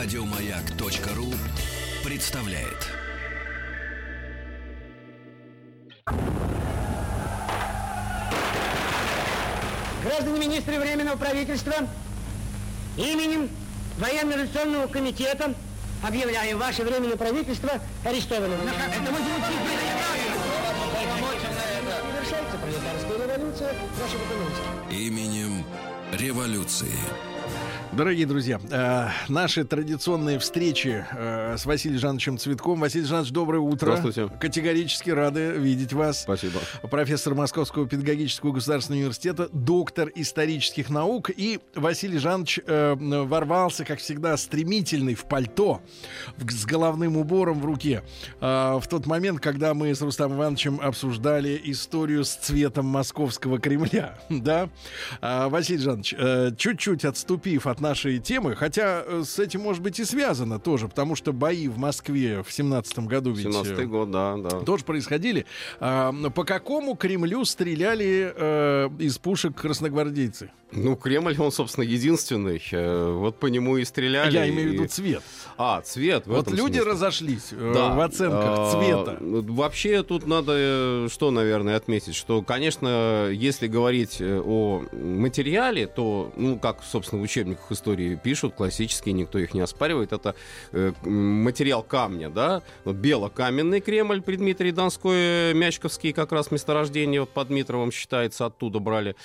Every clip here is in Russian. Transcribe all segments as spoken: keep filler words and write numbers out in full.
Радиомаяк.ру представляет. Граждане министры Временного правительства, именем военно-революционного комитета объявляю ваше Временное правительство арестованным. Совершается пролетарская революция нашего экономики. Именем революции. Дорогие друзья, э, наши традиционные встречи э, с Василием Жановичем Цветком. Василий Жанович, доброе утро. Здравствуйте. Категорически рады видеть вас. Спасибо. Профессор Московского педагогического государственного университета, доктор исторических наук. И Василий Жанович э, ворвался, как всегда, стремительный в пальто, в, с головным убором в руке. Э, в тот момент, когда мы с Рустамом Ивановичем обсуждали историю с цветом московского Кремля. Да? Э, Василий Жанович, э, чуть-чуть отступив от нашей темы, хотя с этим, может быть, и связано тоже, потому что бои в Москве в семнадцатом году ведь семнадцатый год, да, да. тоже происходили. А по какому Кремлю стреляли э, из пушек красногвардейцы? Ну, Кремль, он, собственно, единственный. Вот по нему и стреляли. Я имею в виду цвет. А, цвет. Вот люди смысле. разошлись да. в оценках цвета. Вообще тут надо что, наверное, отметить, что, конечно, если говорить о материале, то, ну, как, собственно, в учебниках истории пишут, классические, никто их не оспаривает, это э, материал камня, да, вот белокаменный Кремль при Дмитрии Донской, мячковский как раз месторождение вот под Дмитровым считается, оттуда брали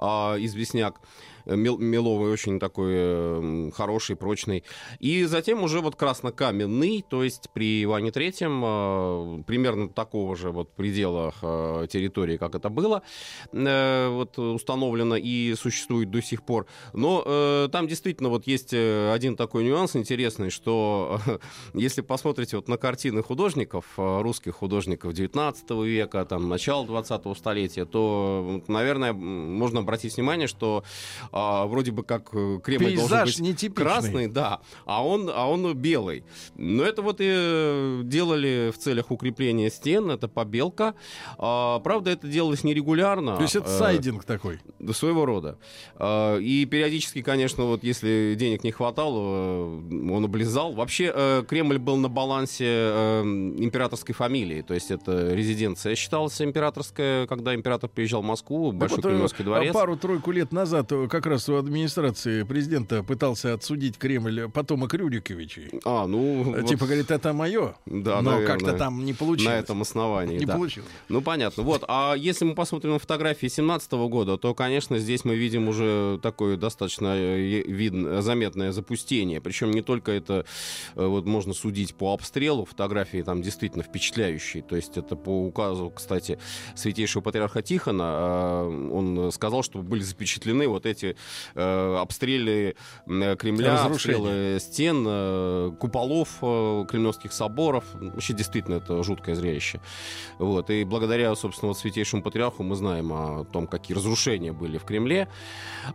э, известняк меловый, очень такой э, хороший, прочный. И затем уже вот краснокаменный, то есть при Иване Третьем, э, примерно такого же вот предела э, территории, как это было, э, вот установлено и существует до сих пор. Но э, там действительно вот есть один такой нюанс интересный, что э, если посмотрите вот на картины художников, э, русских художников девятнадцатого века, там, начала двадцатого столетия, то, наверное, можно обратить внимание, что А, вроде бы как Кремль должен быть нетипичный. красный, да, а он, а он белый. Но это вот и делали в целях укрепления стен, это побелка. А, правда, это делалось нерегулярно. То есть это сайдинг а, такой? Своего рода. А, и периодически, конечно, вот если денег не хватало, он облизал. Вообще Кремль был на балансе императорской фамилии, то есть это резиденция считалась императорская, когда император приезжал в Москву, большой вот, Кремлевский дворец. Пару-тройку лет назад как раз у администрации президента пытался отсудить Кремль потомок Рюриковичей. А, ну... Типа, вот... говорит, это мое, да, но наверное, как-то там не получилось. На этом основании, не да. получилось. Ну, понятно. Вот, а если мы посмотрим на фотографии семнадцатого года, то, конечно, здесь мы видим уже такое достаточно видно, заметное запустение. Причем не только это, вот можно судить по обстрелу, фотографии там действительно впечатляющие. То есть это по указу, кстати, святейшего патриарха Тихона. Он сказал, что были запечатлены вот эти Э, обстрелы э, Кремля, обстрелы стен, э, куполов э, кремлевских соборов. Вообще, действительно, это жуткое зрелище. Вот. И благодаря, собственно, вот святейшему патриарху мы знаем о том, какие разрушения были в Кремле.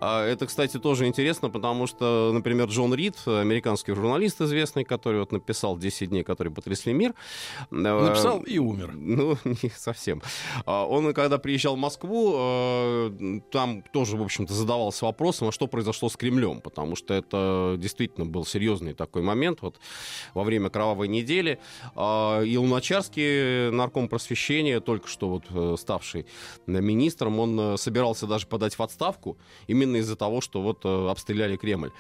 А это, кстати, тоже интересно, потому что, например, Джон Рид, американский журналист известный, который вот написал «десять дней, которые потрясли мир». Э, написал и умер. Ну, не совсем. Он, когда приезжал в Москву, э, там тоже, в общем-то, задавал с вопросом, а что произошло с Кремлем, потому что это действительно был серьезный такой момент вот, во время Кровавой недели. И Луначарский, нарком просвещения, только что вот ставший министром, он собирался даже подать в отставку именно из-за того, что вот обстреляли Кремль.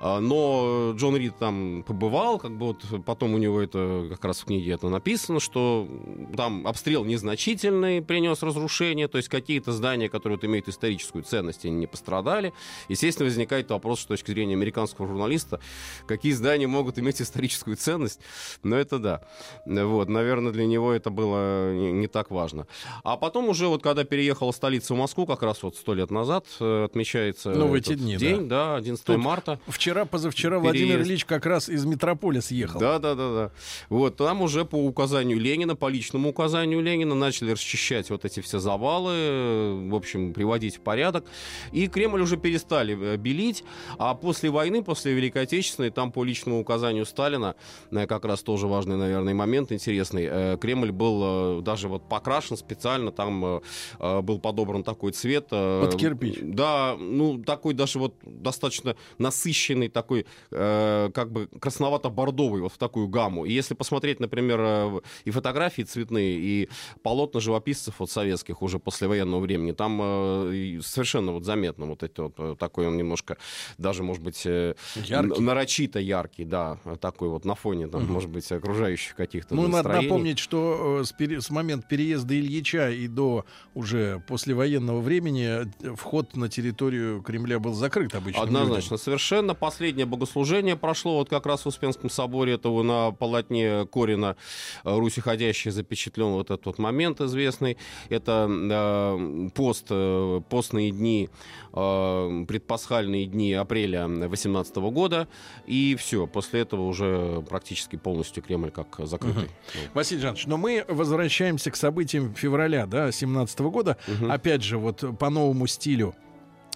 Но Джон Рид там побывал, как бы вот потом у него это как раз в книге это написано, что там обстрел незначительный принес разрушение, то есть какие-то здания, которые вот имеют историческую ценность, они не пострадали. Естественно, возникает вопрос с точки зрения американского журналиста, какие здания могут иметь историческую ценность, но это да. Вот, наверное, для него это было не так важно. А потом уже вот когда переехала столица в Москву, как раз вот сто лет назад отмечается ну, этот дни, день, да, да одиннадцатого марта. Вчера, позавчера Переезд. Владимир Ильич как раз из Метрополя съехал. Да, да, да, да. Вот там уже по указанию Ленина, по личному указанию Ленина, начали расчищать вот эти все завалы, в общем, приводить в порядок. И Кремль уже перестали белить. А после войны, после Великой Отечественной, там по личному указанию Сталина, как раз тоже важный, наверное, момент интересный, Кремль был даже вот покрашен специально, там был подобран такой цвет. Под кирпич. Да, ну такой даже вот достаточно достаточно насыщенный такой, э, как бы красновато-бордовый, вот в такую гамму. И если посмотреть, например, э, и фотографии цветные, и полотна живописцев вот советских уже послевоенного времени, там э, совершенно вот заметно вот это вот, такой он немножко даже, может быть, э, нарочито яркий, да, такой вот на фоне, там, угу. может быть, окружающих каких-то ну, настроений. Надо напомнить, что э, с, пере... с момента переезда Ильича и до уже послевоенного времени вход на территорию Кремля был закрыт обычно. Однозначно, людям. Совершенно. Последнее богослужение прошло вот как раз в Успенском соборе, это на полотне Корина «Руси ходящая» запечатлен вот этот вот момент известный. Это э, пост, э, постные дни, э, предпасхальные дни апреля восемнадцатого года, и все. После этого уже практически полностью Кремль как закрытый. Угу. Вот. Василий Жанович, но мы возвращаемся к событиям февраля, да, семнадцатого года. Угу. Опять же, вот по новому стилю.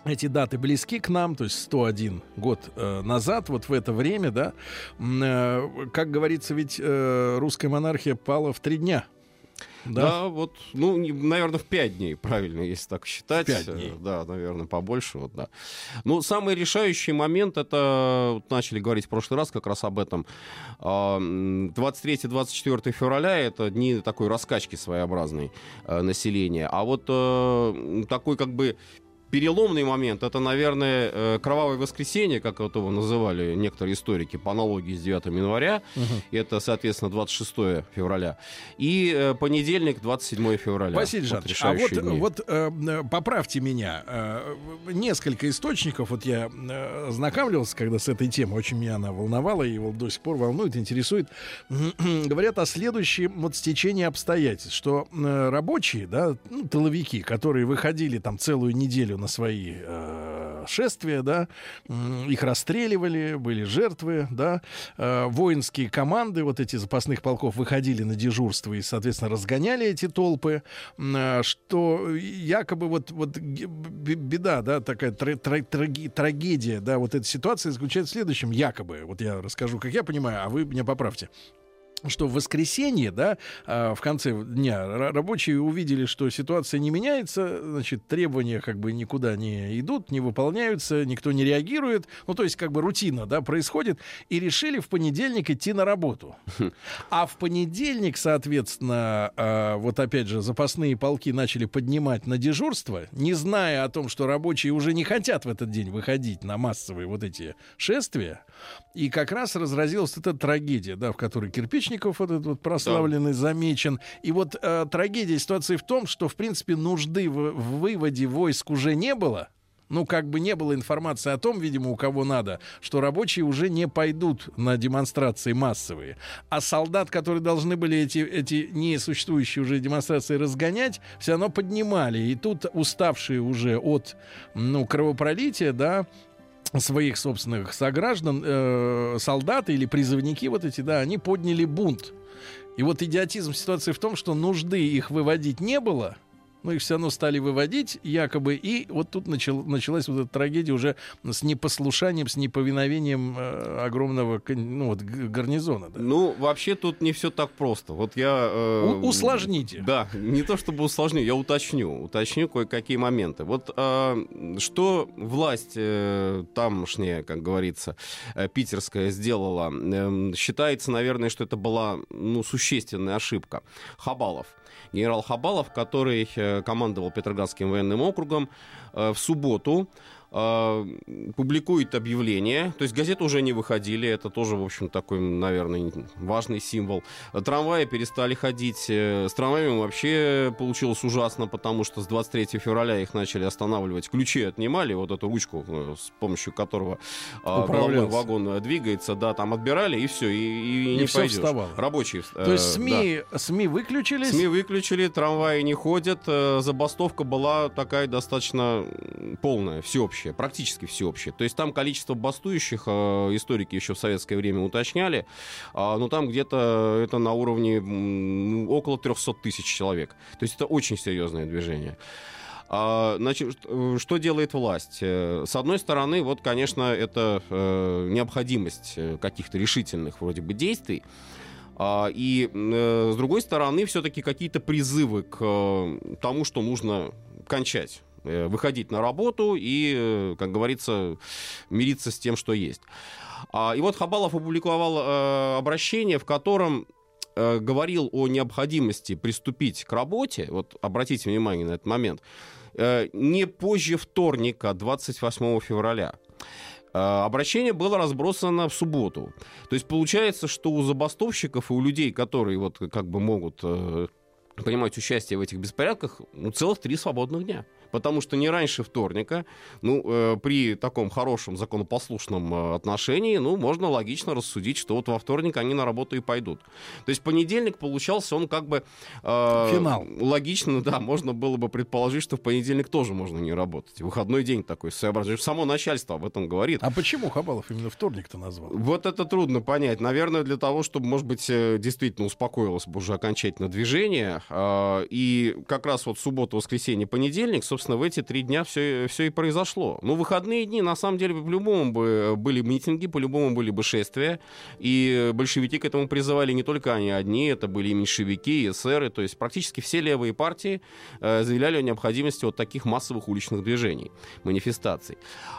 Эти даты близки к нам, то есть сто один год э, назад, вот в это время, да, э, как говорится, ведь э, русская монархия пала в три дня. Да? Да, вот, ну, наверное, в пять дней, правильно, если так считать. пять дней. Да, наверное, побольше, вот, да. Ну, самый решающий момент, это, вот, начали говорить в прошлый раз как раз об этом, двадцать третье — двадцать четвёртое февраля, это дни такой раскачки своеобразной э, населения. А вот э, такой, как бы, переломный момент — это, наверное, кровавое воскресенье, как его называли некоторые историки, по аналогии с девятого января. Угу. Это, соответственно, двадцать шестое февраля. И понедельник, двадцать седьмое февраля. Василий Жанович, а вот, вот э, поправьте меня. Э, несколько источников. Вот я э, ознакомился, когда с этой темой. Очень меня она волновала, и его до сих пор волнует, интересует. Говорят о следующем вот стечении обстоятельств, что э, рабочие, да, ну, тыловики, которые выходили там целую неделю на свои э, шествия, да, их расстреливали, были жертвы, да, э, воинские команды, вот эти запасных полков, выходили на дежурство и, соответственно, разгоняли эти толпы, э, что якобы вот, вот беда, да, такая тр- тр- тр- трагедия, да, вот эта ситуация заключается в следующем, якобы, вот я расскажу, как я понимаю, а вы меня поправьте. Что в воскресенье, да, в конце дня рабочие увидели, что ситуация не меняется, значит, требования как бы никуда не идут, не выполняются, никто не реагирует, ну, то есть как бы рутина, да, происходит, и решили в понедельник идти на работу. А в понедельник, соответственно, вот опять же, запасные полки начали поднимать на дежурство, не зная о том, что рабочие уже не хотят в этот день выходить на массовые вот эти шествия, и как раз разразилась эта трагедия, да, в которой кирпич вот этот вот прославленный, да, замечен. И вот э, трагедия ситуации в том, что, в принципе, нужды в, в выводе войск уже не было. Ну, как бы не было информации о том, видимо, у кого надо, что рабочие уже не пойдут на демонстрации массовые. А солдат, которые должны были эти, эти несуществующие уже демонстрации разгонять, все равно поднимали. И тут уставшие уже от, ну, кровопролития, да, своих собственных сограждан, э, солдаты или призывники вот эти, да, они подняли бунт. И вот идиотизм ситуации в том, что нужды их выводить не было, но их все равно стали выводить якобы. И вот тут начал, началась вот эта трагедия уже с непослушанием, с неповиновением э, огромного, ну, вот, гарнизона. Да. Ну, вообще тут не все так просто. Вот я... Э, У- усложните. Да, не то чтобы усложню, я уточню. Уточню кое-какие моменты. Вот э, что власть э, тамошняя, как говорится, э, питерская сделала, э, считается, наверное, что это была, ну, существенная ошибка. Хабалов. Генерал Хабалов, который командовал Петроградским военным округом, в субботу публикует объявление, то есть газеты уже не выходили, это тоже, в общем, такой, наверное, важный символ. Трамваи перестали ходить, с трамваями вообще получилось ужасно, потому что с двадцать третьего февраля их начали останавливать, ключи отнимали, вот эту ручку, с помощью которого головной вагон двигается, да, там отбирали, и все, и, и, и не пойдешь. Вставало. Рабочие. То есть СМИ, да. СМИ выключились? СМИ выключили, трамваи не ходят, забастовка была такая достаточно полная, всеобщая. Практически всеобщее. То есть там количество бастующих, э, историки еще в советское время уточняли, э, но там где-то это на уровне м, около трёхсот тысяч человек. То есть это очень серьезное движение. А, значит, что делает власть? С одной стороны, вот, конечно, это э, необходимость каких-то решительных вроде бы действий. И, э, с другой стороны, все-таки какие-то призывы к э, тому, что нужно кончать. выходить на работу и, как говорится, мириться с тем, что есть. И вот Хабалов опубликовал обращение, в котором говорил о необходимости приступить к работе, вот обратите внимание на этот момент, не позже вторника, двадцать восьмого февраля. Обращение было разбросано в субботу. То есть получается, что у забастовщиков и у людей, которые вот как бы могут принимать участие в этих беспорядках, ну, целых три свободных дня. Потому что не раньше вторника, ну, э, при таком хорошем законопослушном э, отношении, ну, можно логично рассудить, что вот во вторник они на работу и пойдут. То есть понедельник получался, он как бы... Э, Финал. Логично, да, можно было бы предположить, что в понедельник тоже можно не работать. Выходной день такой, соображающий. Само начальство об этом говорит. А почему Хабалов именно вторник-то назвал? Вот это трудно понять. Наверное, для того, чтобы, может быть, действительно успокоилось бы уже окончательно движение. Э, и как раз вот суббота, воскресенье, понедельник, собственно, в эти три дня все, все и произошло. Но выходные дни, на самом деле, по-любому бы были митинги, по-любому были бы шествия, и большевики к этому призывали не только они одни, это были и меньшевики, и эсеры, то есть практически все левые партии э, заявляли о необходимости вот таких массовых уличных движений, манифестаций.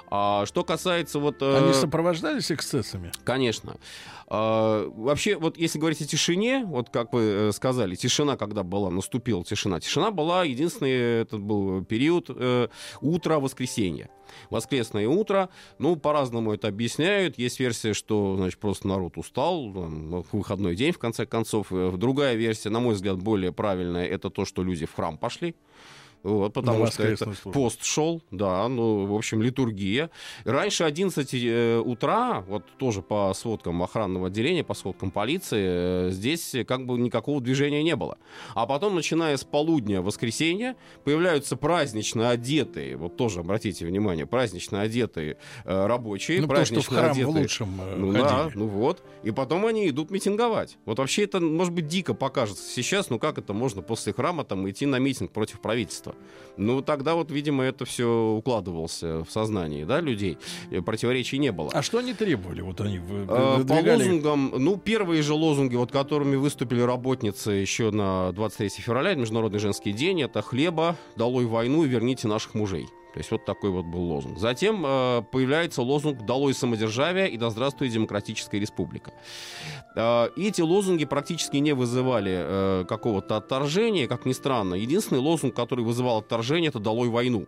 А что касается вот... Э, они сопровождались эксцессами? Конечно. А, вообще, вот если говорить о тишине, вот как вы сказали, тишина, когда была, наступила тишина, тишина была, единственный этот был период, утро воскресенья. Воскресное утро. Ну, по-разному это объясняют. Есть версия, что, значит, просто народ устал. В выходной день, в конце концов. Другая версия, на мой взгляд, более правильная, это то, что люди в храм пошли. Вот, потому что это пост шел, да, ну, в общем, литургия. Раньше одиннадцать утра, вот тоже по сводкам охранного отделения, по сводкам полиции, здесь как бы никакого движения не было. А потом, начиная с полудня воскресенья, появляются празднично одетые, вот тоже обратите внимание, празднично одетые рабочие, ну, празднично потому, что в храм одетые. В лучшем ну, да, ну вот. И потом они идут митинговать. Вот вообще это, может быть, дико покажется сейчас, ну как это можно после храма там идти на митинг против правительства? Ну, тогда вот, видимо, это все укладывалось в сознании, да, людей. Противоречий не было. А что они требовали? Вот они выдвигали... По лозунгам, ну, первые же лозунги, вот, которыми выступили работницы еще на двадцать третьего февраля, это Международный женский день, это «Хлеба, долой войну и верните наших мужей». То есть вот такой вот был лозунг. Затем э, появляется лозунг «Долой самодержавие» и «Да здравствует демократическая республика». Э, эти лозунги практически не вызывали э, какого-то отторжения, как ни странно. Единственный лозунг, который вызывал отторжение, это «Долой войну».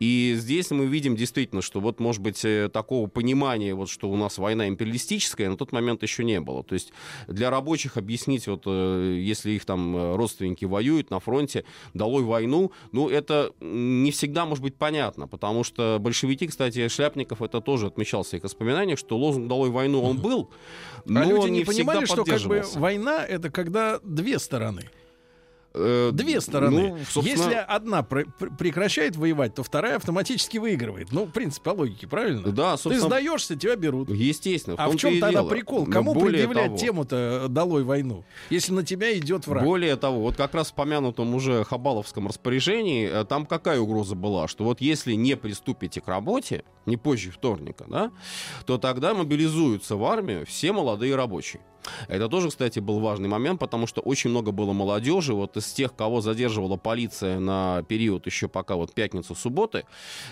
И здесь мы видим действительно, что вот, может быть, такого понимания, вот, что у нас война империалистическая, на тот момент еще не было. То есть для рабочих объяснить, вот, э, если их там родственники воюют на фронте, «Долой войну», ну это не всегда, может быть, понятно. Понятно, потому что большевики, кстати, Шляпников, это тоже отмечался в их воспоминаниях, что лозунг «Долой войну» он был, но а люди не, не понимали, что как бы война — это когда две стороны. Две стороны. Ну, собственно... Если одна пр- пр- прекращает воевать, то вторая автоматически выигрывает. Ну, в принципе, по логике, правильно? Да, собственно... Ты сдаешься, тебя берут. Естественно. В а в чем тогда прикол? Кому предъявлять того... тему-то «Долой войну», если на тебя идет враг? Более того, вот как раз в помянутом уже хабаловском распоряжении, там какая угроза была? Что вот если не приступите к работе, не позже вторника, да, то тогда мобилизуются в армию все молодые рабочие. Это тоже, кстати, был важный момент, потому что очень много было молодежи. Вот из тех, кого задерживала полиция на период еще пока вот пятницу, субботы,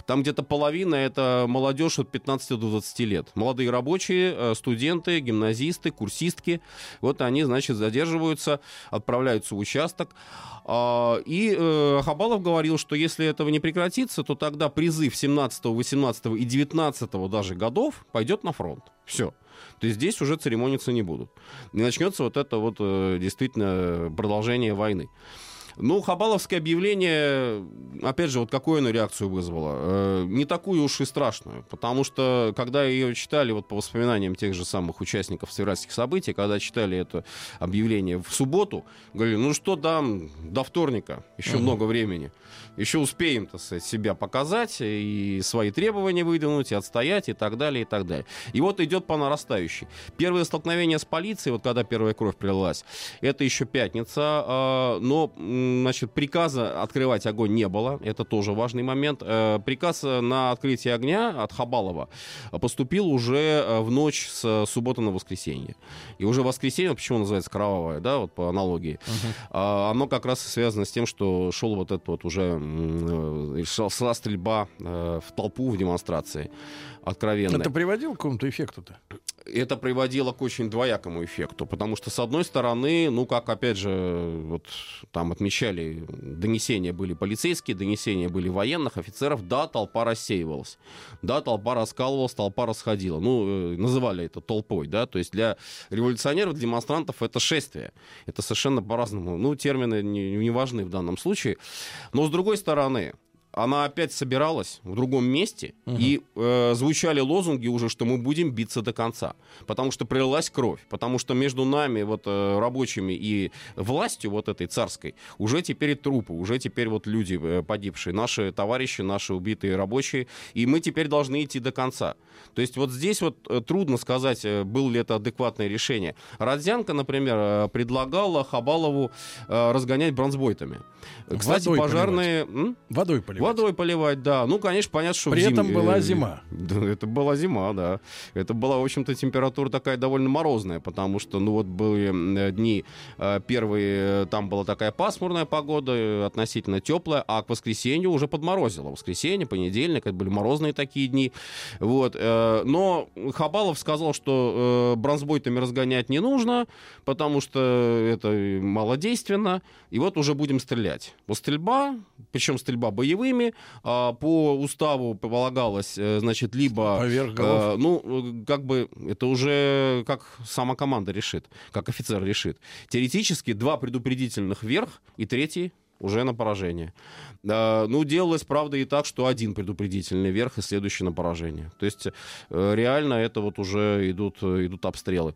там где-то половина — это молодежь от пятнадцати до двадцати лет. Молодые рабочие, студенты, гимназисты, курсистки. Вот они, значит, задерживаются, отправляются в участок. И Хабалов говорил, что если этого не прекратится, то тогда призыв семнадцатого, восемнадцатого и девятнадцатого даже годов пойдет на фронт. Все. То есть здесь уже церемониться не будут. И начнется вот это вот действительно продолжение войны. Ну, хабаловское объявление, опять же, вот какую оно реакцию вызвало? Не такую уж и страшную, потому что, когда ее читали, вот по воспоминаниям тех же самых участников февральских событий, когда читали это объявление в субботу, говорили, ну что там, до вторника, еще [S2] Угу. [S1] Много времени, еще успеем, так сказать, себя показать, и свои требования выдвинуть, и отстоять, и так далее, и так далее. И вот идет по нарастающей. Первое столкновение с полицией, вот когда первая кровь пролилась, это еще пятница, но... значит, приказа открывать огонь не было. Это тоже важный момент. Приказ на открытие огня от Хабалова поступил уже в ночь с субботы на воскресенье. И уже воскресенье, почему называется кровавое, да, вот по аналогии, uh-huh. оно как раз связано с тем, что шел вот этот вот уже шла стрельба в толпу, в демонстрации откровенной. Это приводило к какому-то эффекту-то? Это приводило к очень двоякому эффекту, потому что, с одной стороны, ну, как, опять же, вот там отмечали, донесения были полицейские, донесения были военных, офицеров, да, толпа рассеивалась, да, толпа раскалывалась, толпа расходила, ну, называли это толпой, да, то есть для революционеров, для демонстрантов это шествие, это совершенно по-разному, ну, термины не, не важны в данном случае, но, с другой стороны, она опять собиралась в другом месте, угу. и э, звучали лозунги уже, что мы будем биться до конца, потому что пролилась кровь, потому что между нами, вот, э, рабочими и властью вот этой царской, уже теперь трупы, уже теперь вот люди э, погибшие, наши товарищи, наши убитые рабочие, и мы теперь должны идти до конца. То есть вот здесь вот э, трудно сказать, э, было ли это адекватное решение. Родзянко, например, э, предлагала Хабалову э, разгонять бронзбойтами. Кстати, водой пожарные... Поливать. Водой поливать. Водой поливать, да. Ну, конечно, понятно, что... При этом зим... была зима. Это была зима, да. Это была, в общем-то, температура такая довольно морозная, потому что, ну, вот были дни первые, там была такая пасмурная погода, относительно теплая, а к воскресенью уже подморозило. Воскресенье, понедельник, это были морозные такие дни. Вот. Но Хабалов сказал, что бронзбойтами разгонять не нужно, потому что это малодейственно, и вот уже будем стрелять. Вот стрельба, причем стрельба боевыми, по уставу полагалось, значит, либо... Поверх голов. Ну, как бы, это уже как сама команда решит, как офицер решит. Теоретически два предупредительных вверх и третий уже на поражение. Ну, делалось, правда, и так, что один предупредительный вверх и следующий на поражение. То есть реально это вот уже идут, идут обстрелы.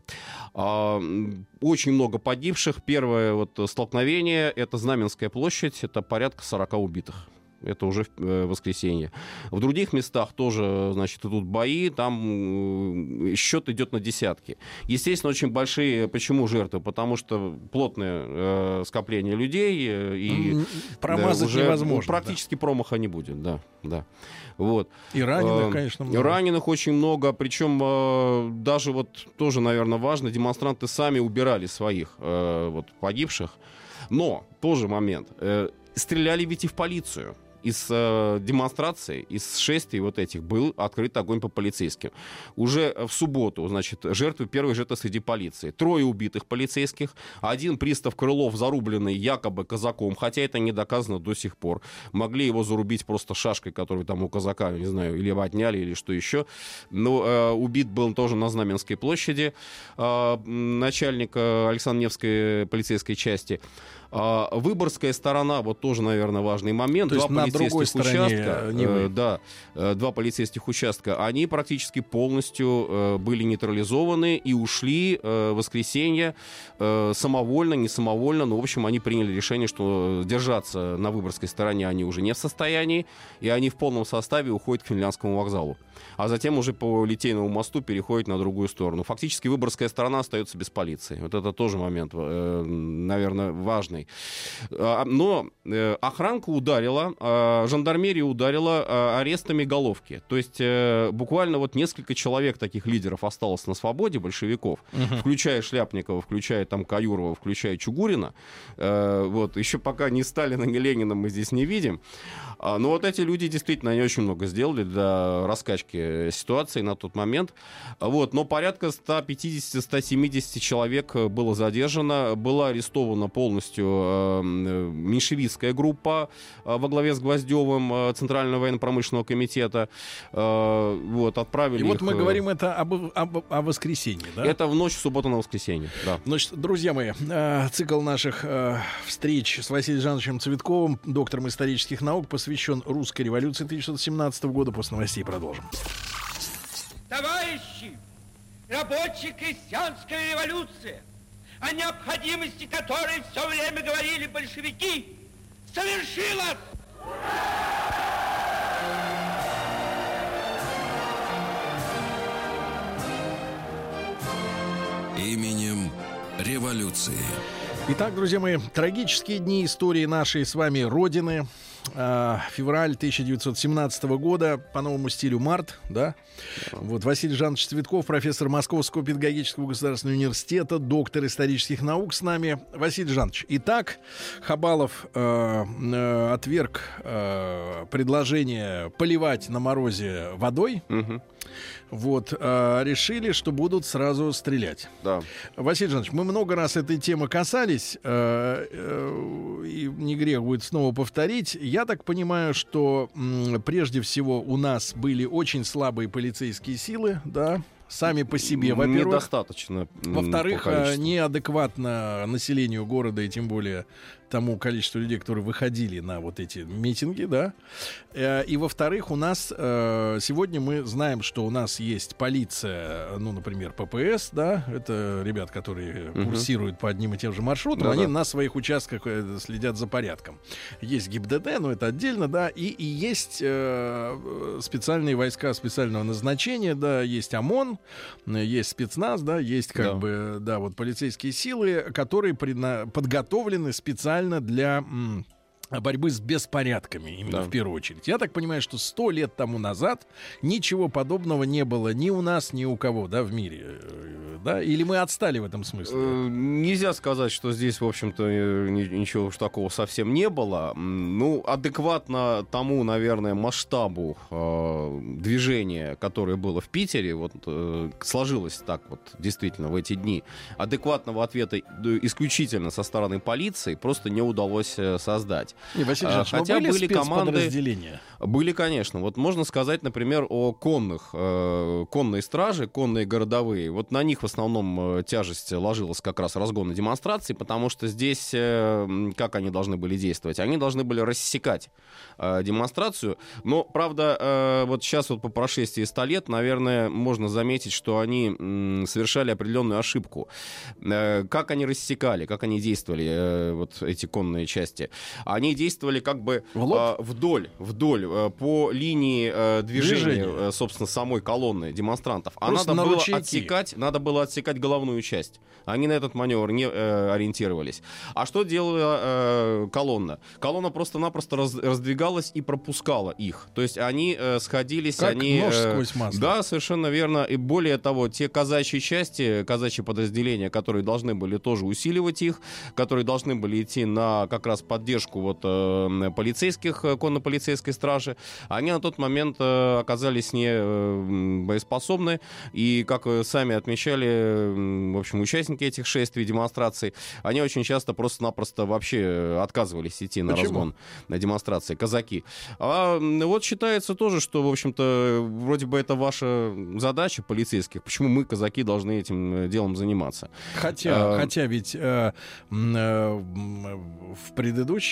Очень много погибших. Первое вот столкновение — это Знаменская площадь, это порядка сорока убитых. Это уже воскресенье. В других местах тоже, значит, идут бои, там счет идет на десятки. Естественно, очень большие. Почему жертвы? Потому что плотное э, скопление людей, и промазать да, уже невозможно. Практически да. промаха не будет, да, да. Вот. И раненых, конечно, много. Раненых очень много. Причем э, даже вот тоже, наверное, важно, демонстранты сами убирали своих э, вот, погибших. Но тоже момент. Э, стреляли ведь и в полицию. Из э, демонстраций, из шествий вот этих был открыт огонь по полицейским. Уже в субботу, значит, жертвы, первая жертва среди полиции. Трое убитых полицейских, один пристав Крылов, зарубленный якобы казаком, хотя это не доказано до сих пор. Могли его зарубить просто шашкой, которую там у казака, не знаю, или отняли, или что еще. Но э, убит был тоже на Знаменской площади э, начальник э, Александровской полицейской части. Э, Выборская сторона, вот тоже, наверное, важный момент. Другой участка, э, да, э, два полицейских участка, они практически полностью э, были нейтрализованы и ушли э, в воскресенье э, самовольно, не самовольно, но, в общем, они приняли решение, что держаться на Выборгской стороне они уже не в состоянии, и они в полном составе уходят к Финляндскому вокзалу, а затем уже по Литейному мосту переходят на другую сторону. Фактически Выборгская сторона остается без полиции. Вот это тоже момент, э, наверное, важный. Но э, охранка ударила, жандармерия ударила арестами головки. То есть э, буквально вот несколько человек таких лидеров осталось на свободе, большевиков, угу. включая Шляпникова, включая там Каюрова, включая Чугурина. Э, вот, еще пока ни Сталина, ни Ленина мы здесь не видим. А, но вот эти люди действительно, они очень много сделали для раскачки ситуации на тот момент. Вот, но порядка сто пятьдесят — сто семьдесят человек было задержано. Была арестована полностью э, меньшевистская группа э, во главе с Гвоздевым Центрального военно-промышленного комитета. Вот, отправили. И вот их... мы говорим это об, об, о воскресенье, да? Это в ночь, суббота на воскресенье, да. Значит, друзья мои, цикл наших встреч с Василием Жановичем Цветковым, доктором исторических наук, посвящен русской революции тысяча девятьсот семнадцатого года. После новостей продолжим. Товарищи, рабочая крестьянская революция, о необходимости которой все время говорили большевики, совершилась! Именем революции. Итак, друзья мои, трагические дни истории нашей с вами Родины. Февраль тысяча девятьсот семнадцатого года, по новому стилю март, да? Вот, Василий Жанович Цветков, профессор Московского педагогического государственного университета, доктор исторических наук с нами. Василий Жанович, итак, Хабалов э, э, отверг э, предложение поливать на морозе водой. Угу. Вот, э, решили, что будут сразу стрелять. Да. Василий Жанович, мы много раз этой темы касались, э, э, и не грех будет снова повторить. Я так понимаю, что м, прежде всего у нас были очень слабые полицейские силы, да, сами по себе, во-первых. Недостаточно. Во-вторых, неадекватно населению города и тем более тому количеству людей, которые выходили на вот эти митинги, да. И во-вторых, у нас сегодня мы знаем, что у нас есть полиция, ну, например, ППС, да, это ребят, которые угу. курсируют по одним и тем же маршрутам, да-да. Они на своих участках следят за порядком. Есть ГИБДД, но это отдельно, да, и, и есть специальные войска специального назначения, да, есть ОМОН, есть спецназ, да, есть как да. бы, да, вот полицейские силы, которые предна... подготовлены специально для борьбы с беспорядками, именно да. в первую очередь. Я так понимаю, что сто лет тому назад ничего подобного не было ни у нас, ни у кого, да, в мире, да? Или мы отстали в этом смысле? Нельзя сказать, что здесь, в общем-то, ничего уж такого совсем не было. Ну, адекватно тому, наверное, масштабу э, движения, которое было в Питере, вот э, сложилось так вот действительно в эти дни, адекватного ответа исключительно со стороны полиции просто не удалось создать. И, Василий Жанович, хотя были, были команды, были, конечно. Вот можно сказать, например, о конных, э, конной страже, конные городовые. Вот на них в основном тяжесть ложилась как раз разгона демонстраций, потому что здесь э, как они должны были действовать? Они должны были рассекать э, демонстрацию. Но, правда, э, вот сейчас вот по прошествии ста лет, наверное, можно заметить, что они э, совершали определенную ошибку. Э, как они рассекали, как они действовали, э, вот эти конные части? Они действовали как бы э, вдоль, вдоль э, по линии э, движения, э, собственно, самой колонны демонстрантов. А надо было, отсекать, надо было отсекать головную часть. Они на этот маневр не э, ориентировались. А что делала э, колонна? Колонна просто-напросто раз, раздвигалась и пропускала их. То есть они э, сходились... Как они, нож э, сквозь масло. Да, совершенно верно. И более того, те казачьи части, казачьи подразделения, которые должны были тоже усиливать их, которые должны были идти на как раз поддержку вот э, полицейских, конно-полицейской стражи, они на тот момент э, оказались не э, боеспособны, и, как сами отмечали, э, в общем, участники этих шествий, демонстраций, они очень часто просто-напросто вообще отказывались идти на Почему? разгон, на демонстрации, казаки. А вот считается тоже, что, в общем-то, вроде бы это ваша задача полицейских, почему мы, казаки, должны этим делом заниматься. Хотя, а, хотя ведь э, э, в предыдущие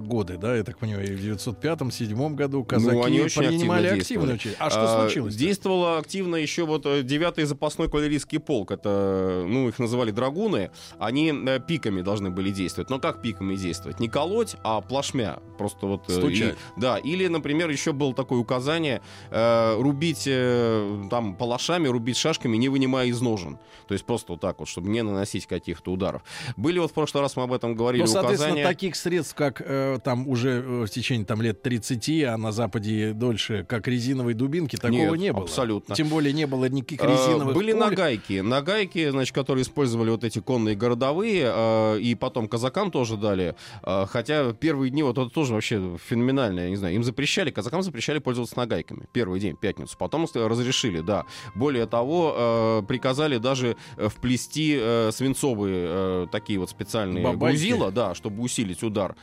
годы, да, я так понимаю, в девятьсот пятом — девятьсот седьмом году казаки, ну, они очень принимали активно, активно. А что случилось? А, действовало активно еще вот девятый запасной кавалерийский полк. Это, ну, их называли драгуны. Они пиками должны были действовать. Но как пиками действовать? Не колоть, а плашмя. Просто вот... Стучать. И, да, или, например, еще было такое указание э, рубить э, там палашами, рубить шашками, не вынимая из ножен. То есть просто вот так вот, чтобы не наносить каких-то ударов. Были вот в прошлый раз мы об этом говорили указания... Ну, соответственно, указания... таких средств, как э, там уже в течение там лет тридцати, а на Западе дольше, как резиновые дубинки, такого Нет, не было. Абсолютно. Тем более не было никаких резиновых. Были пуль. нагайки. Нагайки, значит, которые использовали вот эти конные городовые, э, и потом казакам тоже дали. Э, хотя первые дни, вот это тоже вообще феноменально, я не знаю, им запрещали, казакам запрещали пользоваться нагайками. Первый день, пятницу. Потом разрешили, да. Более того, э, приказали даже вплести э, свинцовые э, такие вот специальные Бабайки. грузила, да, чтобы усилить удар.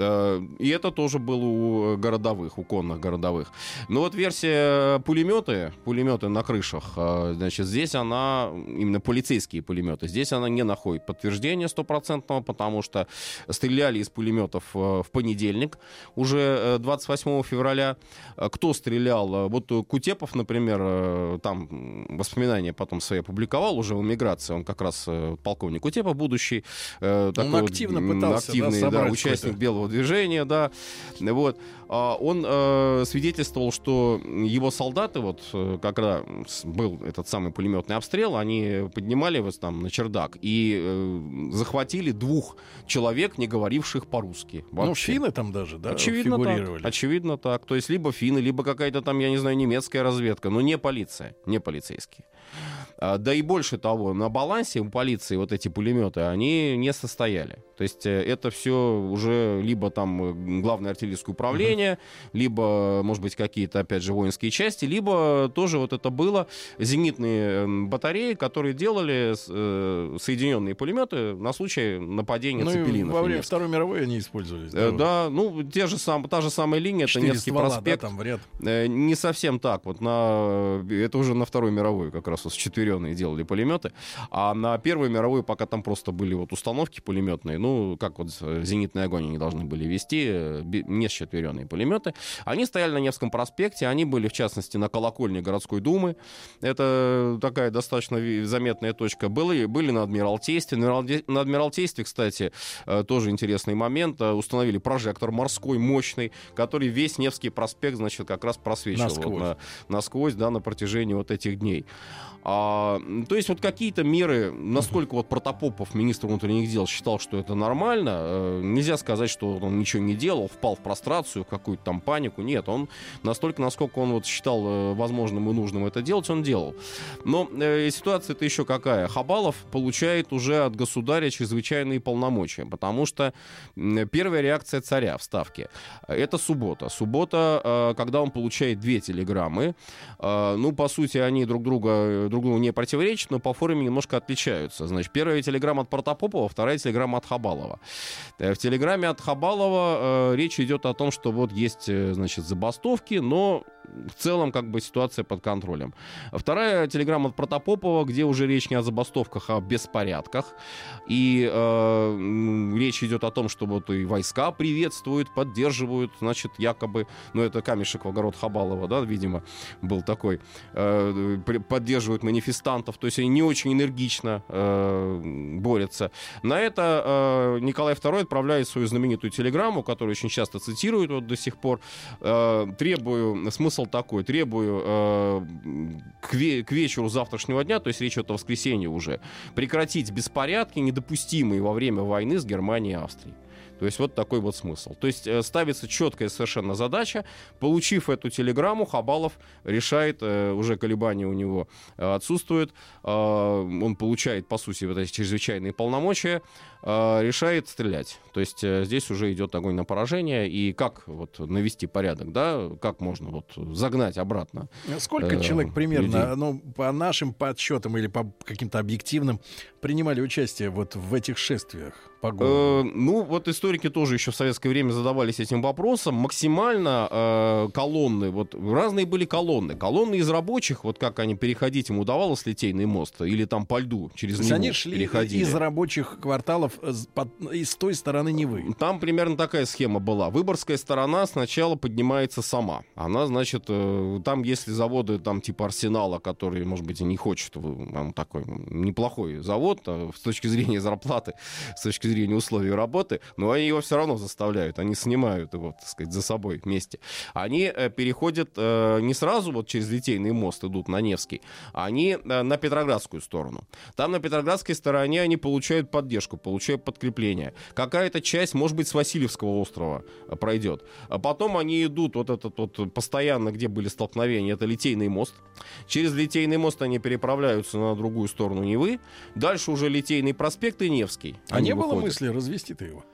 И это тоже было у городовых, у конных городовых. Но вот версия пулеметы, пулеметы на крышах, значит, здесь она, именно полицейские пулеметы, здесь она не находит подтверждения стопроцентного, потому что стреляли из пулеметов в понедельник, уже двадцать восьмого февраля. Кто стрелял? Вот Кутепов, например, там воспоминания потом свои опубликовал уже в эмиграции, он как раз полковник Кутепов, будущий. Такой, он активно пытался, активный, да, собрать да, участник Белого дорожного движения, да, вот, он э, свидетельствовал, что его солдаты, вот, когда был этот самый пулеметный обстрел, они поднимали вот там на чердак и э, захватили двух человек, не говоривших по-русски вообще. Ну, финны там даже, да, очевидно, фигурировали. Так, очевидно так, то есть либо финны, либо какая-то там, я не знаю, немецкая разведка, но не полиция, не полицейские. Да и больше того, на балансе у полиции вот эти пулеметы, они не состояли. То есть это все уже либо там главное артиллерийское управление, uh-huh. либо, может быть, какие-то, опять же, воинские части, либо тоже вот это было зенитные батареи, которые делали соединенные пулеметы на случай нападения ну цепелинов. Во время Второй мировой они использовались. Да, да, ну, те же сам, та же самая линия, это Невский проспект. Да, там в ряд. Не совсем так. Вот на, это уже на Второй мировой как раз счетверенные делали пулеметы. А на Первую мировую пока там просто были вот установки пулеметные, ну, как вот зенитный огонь они должны были вести, не счетверенные пулеметы. Они стояли на Невском проспекте, они были, в частности, на колокольне городской думы. Это такая достаточно заметная точка. Были, были на Адмиралтействе. На Адмиралтействе, кстати, тоже интересный момент. Установили прожектор морской, мощный, который весь Невский проспект, значит, как раз просвечивал насквозь, вот на, насквозь, да, на протяжении вот этих дней. А, то есть вот какие-то меры, насколько вот Протопопов, министр внутренних дел, считал, что это нормально, нельзя сказать, что он ничего не делал, впал в прострацию, в какую-то там панику. Нет, он настолько, насколько он вот считал возможным и нужным это делать, он делал. Но э, ситуация-то еще какая. Хабалов получает уже от государя чрезвычайные полномочия, потому что первая реакция царя в Ставке — это суббота. Суббота, э, когда он получает две телеграммы, э, ну, по сути, они друг друга друг другу не противоречат, но по форме немножко отличаются. Значит, первая телеграмма от Протопопова, вторая телеграмма от Хабалова. В телеграмме от Хабалова э, речь идет о том, что вот есть, значит, забастовки, но в целом как бы ситуация под контролем. Вторая телеграмма от Протопопова, где уже речь не о забастовках, а о беспорядках. И э, речь идет о том, что вот и войска приветствуют, поддерживают, значит, якобы, ну это камешек в огород Хабалова, да, видимо, был такой, э, поддерживают манифестантов, то есть они не очень энергично э, борются. На это э, Николай второй отправляет свою знаменитую телеграмму, которую очень часто цитируют вот до сих пор. Э, требую, смысл такой, требую э, к, ве- к вечеру завтрашнего дня, то есть речь идет о воскресенье уже, прекратить беспорядки, недопустимые во время войны с Германией и Австрией. То есть вот такой вот смысл. То есть ставится четкая совершенно задача. Получив эту телеграмму, Хабалов решает, уже колебания у него отсутствуют, он получает, по сути, вот эти чрезвычайные полномочия, решает стрелять. То есть здесь уже идет огонь на поражение. И как вот навести порядок, да? Как можно вот загнать обратно? Сколько человек примерно, ну, по нашим подсчетам или по каким-то объективным, принимали участие вот в этих шествиях? Э, ну, вот историки тоже еще в советское время задавались этим вопросом. Максимально э, колонны, вот разные были колонны. Колонны из рабочих, вот как они переходить им удавалось, Литейный мост, или там по льду через него они шли переходили. Из рабочих кварталов, из той стороны Невы. Там примерно такая схема была. Выборская сторона сначала поднимается сама. Она, значит, э, там если заводы там типа Арсенала, который, может быть, и не хочет, там такой неплохой завод с точки зрения зарплаты, с точки зрения условий работы, но они его все равно заставляют, они снимают его, так сказать, за собой вместе. Они переходят э, не сразу вот через Литейный мост идут на Невский, они э, на Петроградскую сторону. Там на Петроградской стороне они получают поддержку, получают подкрепление. Какая-то часть, может быть, с Васильевского острова пройдет. А потом они идут вот этот вот постоянно, где были столкновения, это Литейный мост. Через Литейный мост они переправляются на другую сторону Невы. Дальше уже Литейный проспект и Невский. А не было мысли развести-то его?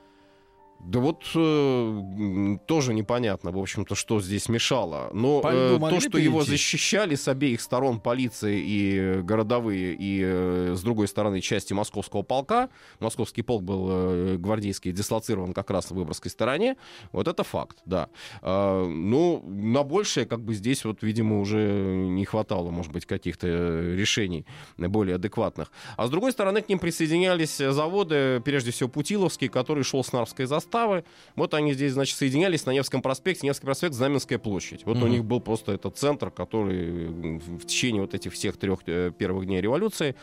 Да вот э, тоже непонятно, в общем-то, что здесь мешало. Но э, то, что перейти? Его защищали с обеих сторон полиции и городовые, и э, с другой стороны части московского полка, московский полк был э, гвардейский, дислоцирован как раз на Выборгской стороне, вот это факт, да. Э, ну, на большее, как бы, здесь вот, видимо, уже не хватало, может быть, каких-то решений более адекватных. А с другой стороны к ним присоединялись заводы, прежде всего, путиловские, который шел с Нарвской заставы, составы. Вот они здесь, значит, соединялись на Невском проспекте. Невский проспект, Знаменская площадь. Вот mm-hmm. у них был просто этот центр, который в течение вот этих всех трех первых дней революции,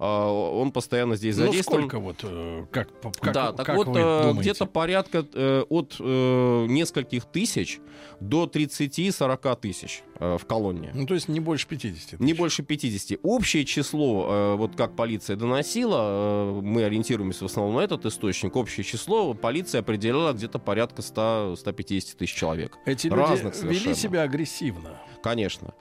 он постоянно здесь задействован. Ну, сколько вот? Как, как, да, так как вот, вы где-то порядка от нескольких тысяч до тридцати-сорока тысяч в колонне. Ну, то есть не больше пятидесяти тысяч. Не больше пятидесяти. Общее число, вот как полиция доносила, мы ориентируемся в основном на этот источник, общее число полиция определяла где-то порядка ста-ста пятидесяти тысяч человек. Эти разных люди совершенно вели себя агрессивно. Конечно.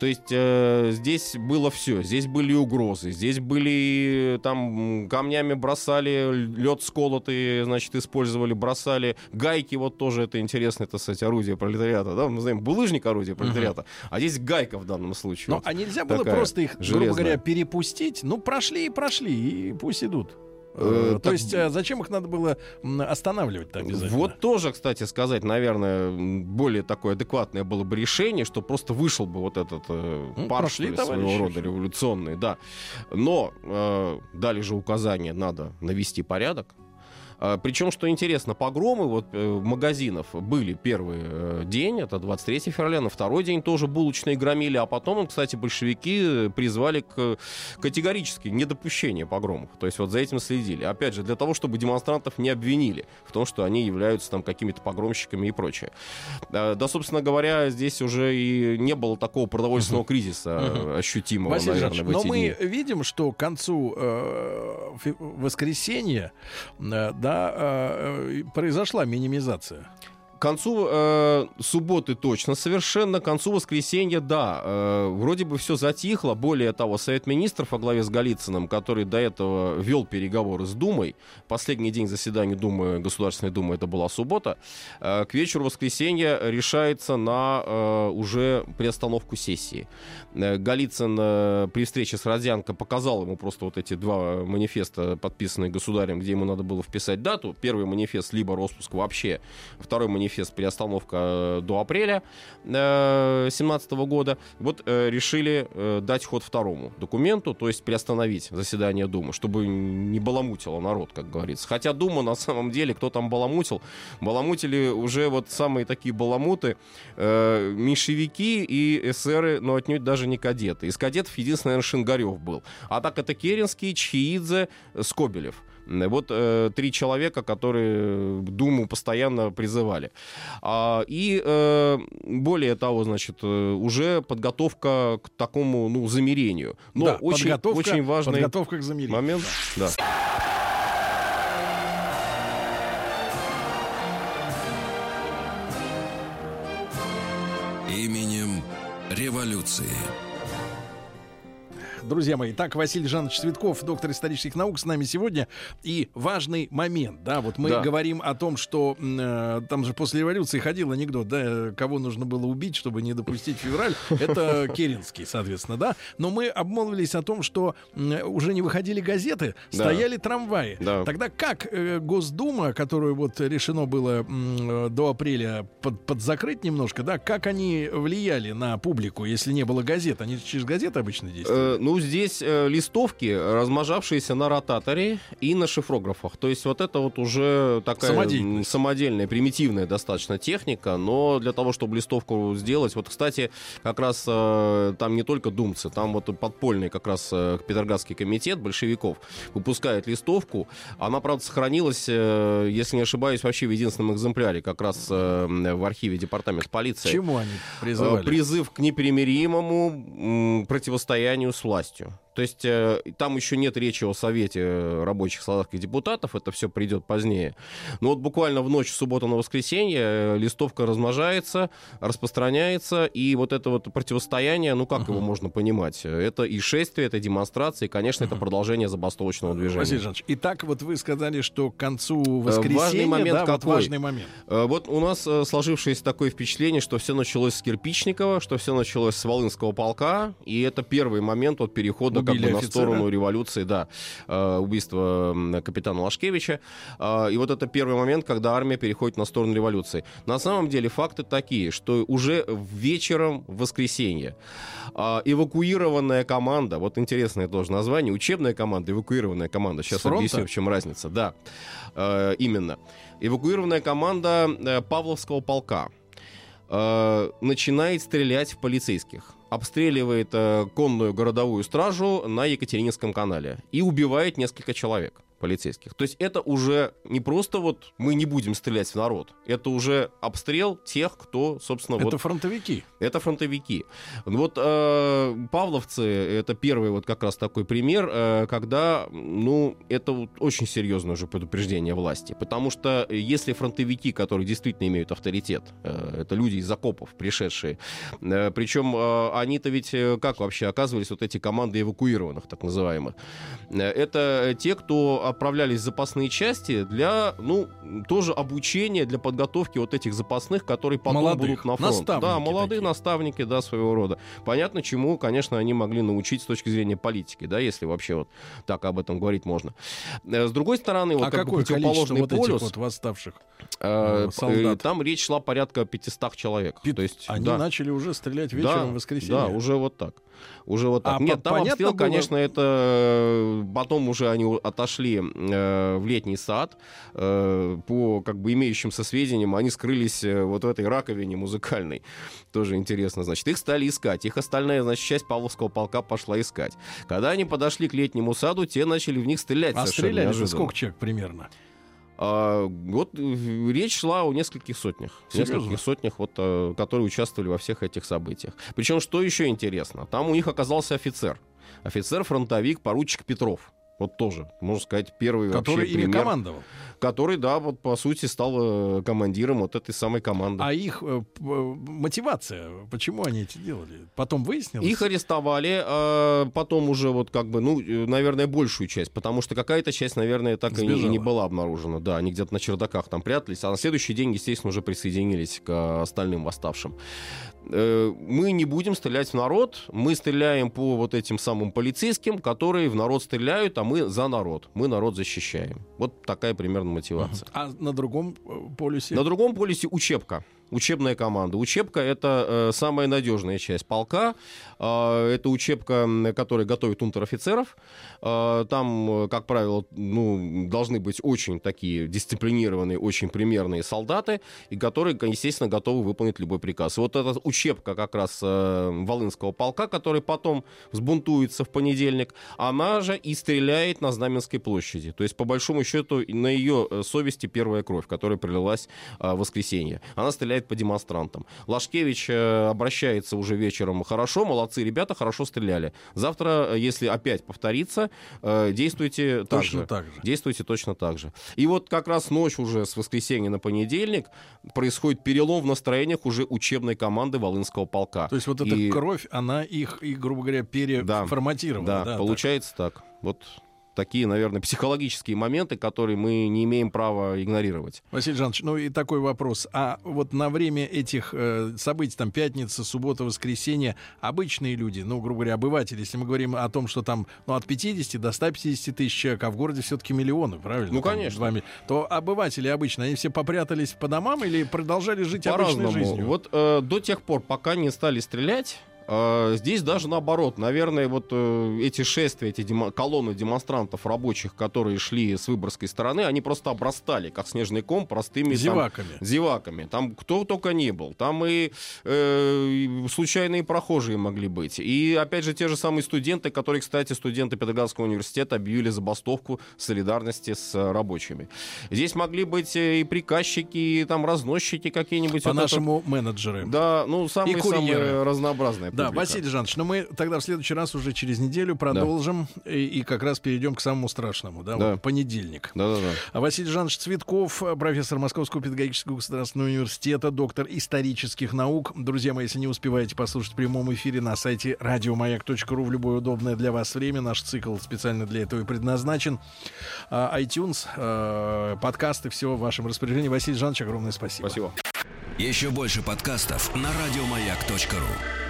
То есть э, здесь было все. Здесь были угрозы. Здесь были, там, камнями бросали, лед сколотый, значит, использовали, бросали. Гайки, вот тоже это интересно, это, кстати, орудие пролетариата. Да? Мы знаем, булыжник — орудие пролетариата, uh-huh. а здесь гайка в данном случае. Ну, вот а нельзя было просто их, железная. грубо говоря, перепустить? Ну, прошли и прошли, и пусть идут. То так... есть зачем их надо было останавливать-то обязательно? Вот тоже, кстати, сказать, наверное, более такое адекватное было бы решение, что просто вышел бы вот этот ну, парш своего рода революционный, да. Но э, дали же указание, надо навести порядок. Причем, что интересно, погромы вот, магазинов были первый день, это двадцать третьего февраля, на второй день тоже булочные громили, а потом, кстати, большевики призвали к категорически недопущению погромов, то есть вот за этим следили. Опять же, для того, чтобы демонстрантов не обвинили в том, что они являются там какими-то погромщиками и прочее. Да, собственно говоря, здесь уже и не было такого продовольственного кризиса ощутимого, Василий наверное, Жанович, в эти но дни. Мы видим, что к концу э, воскресенья э, Да, произошла минимизация. К концу э, субботы точно совершенно, к концу воскресенья, да, э, вроде бы все затихло. Более того, Совет Министров во главе с Голицыным, который до этого вел переговоры с Думой, последний день заседания Думы, Государственной Думы, это была суббота, э, к вечеру воскресенья решается на э, уже приостановку сессии. Э, Голицын э, при встрече с Родзянко показал ему просто вот эти два манифеста, подписанные государем, где ему надо было вписать дату. Первый манифест — либо распуск вообще, второй манифест — приостановка до апреля две тысячи семнадцатого года. Вот решили дать ход второму документу, то есть приостановить заседание Думы, чтобы не баламутило народ, как говорится. Хотя Дума на самом деле, кто там баламутил, баламутили уже вот самые такие баламуты, меньшевики и эсеры, но отнюдь даже не кадеты. Из кадетов единственный, наверное, Шингарев был. А так это Керенский, Чхеидзе, Скобелев. Вот э, три человека, которые Думу постоянно призывали. А, и э, более того, значит, уже подготовка к такому, ну, замирению. Но да, очень, подготовка, очень важный подготовка к замирению. Момент. Да. Да. Именем революции. Друзья мои, так, Василий Жанович Цветков, доктор исторических наук, с нами сегодня. И важный момент, да, вот мы да. говорим о том, что э, там же после революции ходил анекдот, да, кого нужно было убить, чтобы не допустить февраль, это Керенский, соответственно, да. Но мы обмолвились о том, что э, уже не выходили газеты, да. стояли трамваи. Да. Тогда как э, Госдума, которую вот решено было э, до апреля под, подзакрыть немножко, да, как они влияли на публику, если не было газет? Они через газеты обычно действовали? Э, ну, здесь э, листовки, размножавшиеся на ротаторе и на шифрографах. То есть вот это вот уже такая самодельная, примитивная достаточно техника, но для того, чтобы листовку сделать... Вот, кстати, как раз э, там не только думцы, там вот подпольный как раз э, Петроградский комитет большевиков выпускает листовку. Она, правда, сохранилась, э, если не ошибаюсь, вообще в единственном экземпляре, как раз э, в архиве департамента полиции. К чему они призывали? Э, призыв к непримиримому э, противостоянию с властью. То есть там еще нет речи о Совете рабочих, солдат и депутатов, это все придет позднее. Но вот буквально в ночь с субботы на воскресенье листовка размножается, распространяется, и вот это вот противостояние, ну как uh-huh. его можно понимать? Это и шествие, это демонстрации, и, конечно, uh-huh. это продолжение забастовочного движения. Василий Жанович, итак, вот вы сказали, что к концу воскресенья... Важный момент, да, какой? Вот важный момент. Вот у нас сложившееся такое впечатление, что все началось с Кирпичникова, что все началось с Волынского полка, и это первый момент от перехода как бы на сторону революции, да, убийство капитана Лашкевича. И вот это первый момент, когда армия переходит на сторону революции. На самом деле факты такие, что уже вечером в воскресенье эвакуированная команда, вот интересное тоже название, учебная команда, эвакуированная команда, сейчас объясню, в чем разница, да, именно. Эвакуированная команда Павловского полка начинает стрелять в полицейских, обстреливает конную городовую стражу на Екатерининском канале и убивает несколько человек полицейских. То есть это уже не просто вот мы не будем стрелять в народ, это уже обстрел тех, кто, собственно... Это вот, фронтовики. Это фронтовики. Вот э, павловцы, это первый вот как раз такой пример, э, когда, ну, это вот очень серьезное уже предупреждение власти, потому что если фронтовики, которые действительно имеют авторитет, э, это люди из окопов, пришедшие, э, причем э, они-то ведь как вообще оказывались вот эти команды эвакуированных, так называемых, э, это те, кто отправлялись в запасные части для, ну, тоже обучения, для подготовки вот этих запасных, которые потом молодых будут на фронт. Да, молодые такие наставники, да, своего рода. Понятно, чему, конечно, они могли научить с точки зрения политики, да, если вообще вот так об этом говорить можно. С другой стороны, вот а как бы противоположный вот полюс. Вот восставших э, солдат? Там речь шла порядка пятисот человек. Пи- То есть, они да. начали уже стрелять вечером, да, в воскресенье? Да, уже вот так. Уже вот так. А Нет, по- там обстрел, было... конечно, это... Потом уже они отошли э, в Летний сад. Э, по как бы имеющимся сведениям, они скрылись вот в этой раковине музыкальной. Тоже интересно, значит. Их стали искать. Их остальная, значит, часть Павловского полка пошла искать. Когда они подошли к Летнему саду, те начали в них стрелять. А стреляли же сколько человек примерно? А, вот речь шла о нескольких сотнях. Серьезно? Нескольких сотнях, вот, которые участвовали во всех этих событиях. Причем, что еще интересно, там у них оказался офицер. Офицер-фронтовик, поручик Петров. Вот тоже, можно сказать, первый который вообще пример. Который ими командовал. Который, да, вот по сути стал командиром вот этой самой команды. А их э, мотивация, почему они это делали? Потом выяснилось? Их арестовали, э, потом уже вот как бы, ну, наверное, большую часть, потому что какая-то часть, наверное, так и не, и не была обнаружена. Да, они где-то на чердаках там прятались, а на следующий день, естественно, уже присоединились к остальным восставшим. Э, мы не будем стрелять в народ, мы стреляем по вот этим самым полицейским, которые в народ стреляют, а мы за народ, мы народ защищаем. Вот такая примерно мотивация. А на другом полюсе? На другом полюсе учебка. Учебная команда. Учебка — это э, самая надежная часть полка. Э, это учебка, которая готовит унтер-офицеров. Э, там, как правило, ну, должны быть очень такие дисциплинированные, очень примерные солдаты, и которые, естественно, готовы выполнить любой приказ. Вот эта учебка как раз э, Волынского полка, который потом взбунтуется в понедельник, она же и стреляет на Знаменской площади. То есть, по большому счету, на ее совести первая кровь, которая пролилась э, в воскресенье. Она стреляет по демонстрантам. Лашкевич обращается уже вечером: хорошо, молодцы ребята, хорошо стреляли. Завтра, если опять повторится, действуйте так же. так же. Действуйте точно так же. И вот как раз ночь уже с воскресенья на понедельник происходит перелом в настроениях уже учебной команды Волынского полка. То есть вот эта и... кровь, она их, и, грубо говоря, переформатировала. Да, да, да, получается так. так. Вот такие, наверное, психологические моменты, которые мы не имеем права игнорировать. Василий Жанович, ну и такой вопрос. А вот на время этих э, событий, там, пятница, суббота, воскресенье, обычные люди, ну, грубо говоря, обыватели, если мы говорим о том, что там, ну, от пятидесяти до ста пятидесяти тысяч человек, а в городе все-таки миллионы, правильно? Ну, конечно. Там, то обыватели обычно, они все попрятались по домам или продолжали жить по-разному, обычной жизнью? Вот э, до тех пор, пока не стали стрелять... Здесь даже наоборот, наверное, вот эти шествия, эти демо- колонны демонстрантов рабочих, которые шли с Выборгской стороны, они просто обрастали, как снежный ком, простыми зеваками. Там, зеваками. Там кто только не был, там и э, случайные прохожие могли быть. И опять же те же самые студенты, которые, кстати, студенты Педагогического университета объявили забастовку в солидарности с рабочими. Здесь могли быть и приказчики, и там разносчики какие-нибудь. По-нашему вот менеджеры. Да, ну самые-самые разнообразные. Да, публика. Василий Жанович, но мы тогда в следующий раз уже через неделю продолжим, да. и, и как раз перейдем к самому страшному, да, да. Вот, понедельник. Да, да, да. Василий Жанович Цветков, профессор Московского педагогического государственного университета, доктор исторических наук. Друзья мои, если не успеваете послушать в прямом эфире на сайте радиомаяк точка ру в любое удобное для вас время, наш цикл специально для этого и предназначен. iTunes, подкасты, все в вашем распоряжении. Василий Жанович, огромное спасибо. Спасибо. Еще больше подкастов на радиомаяк точка ру.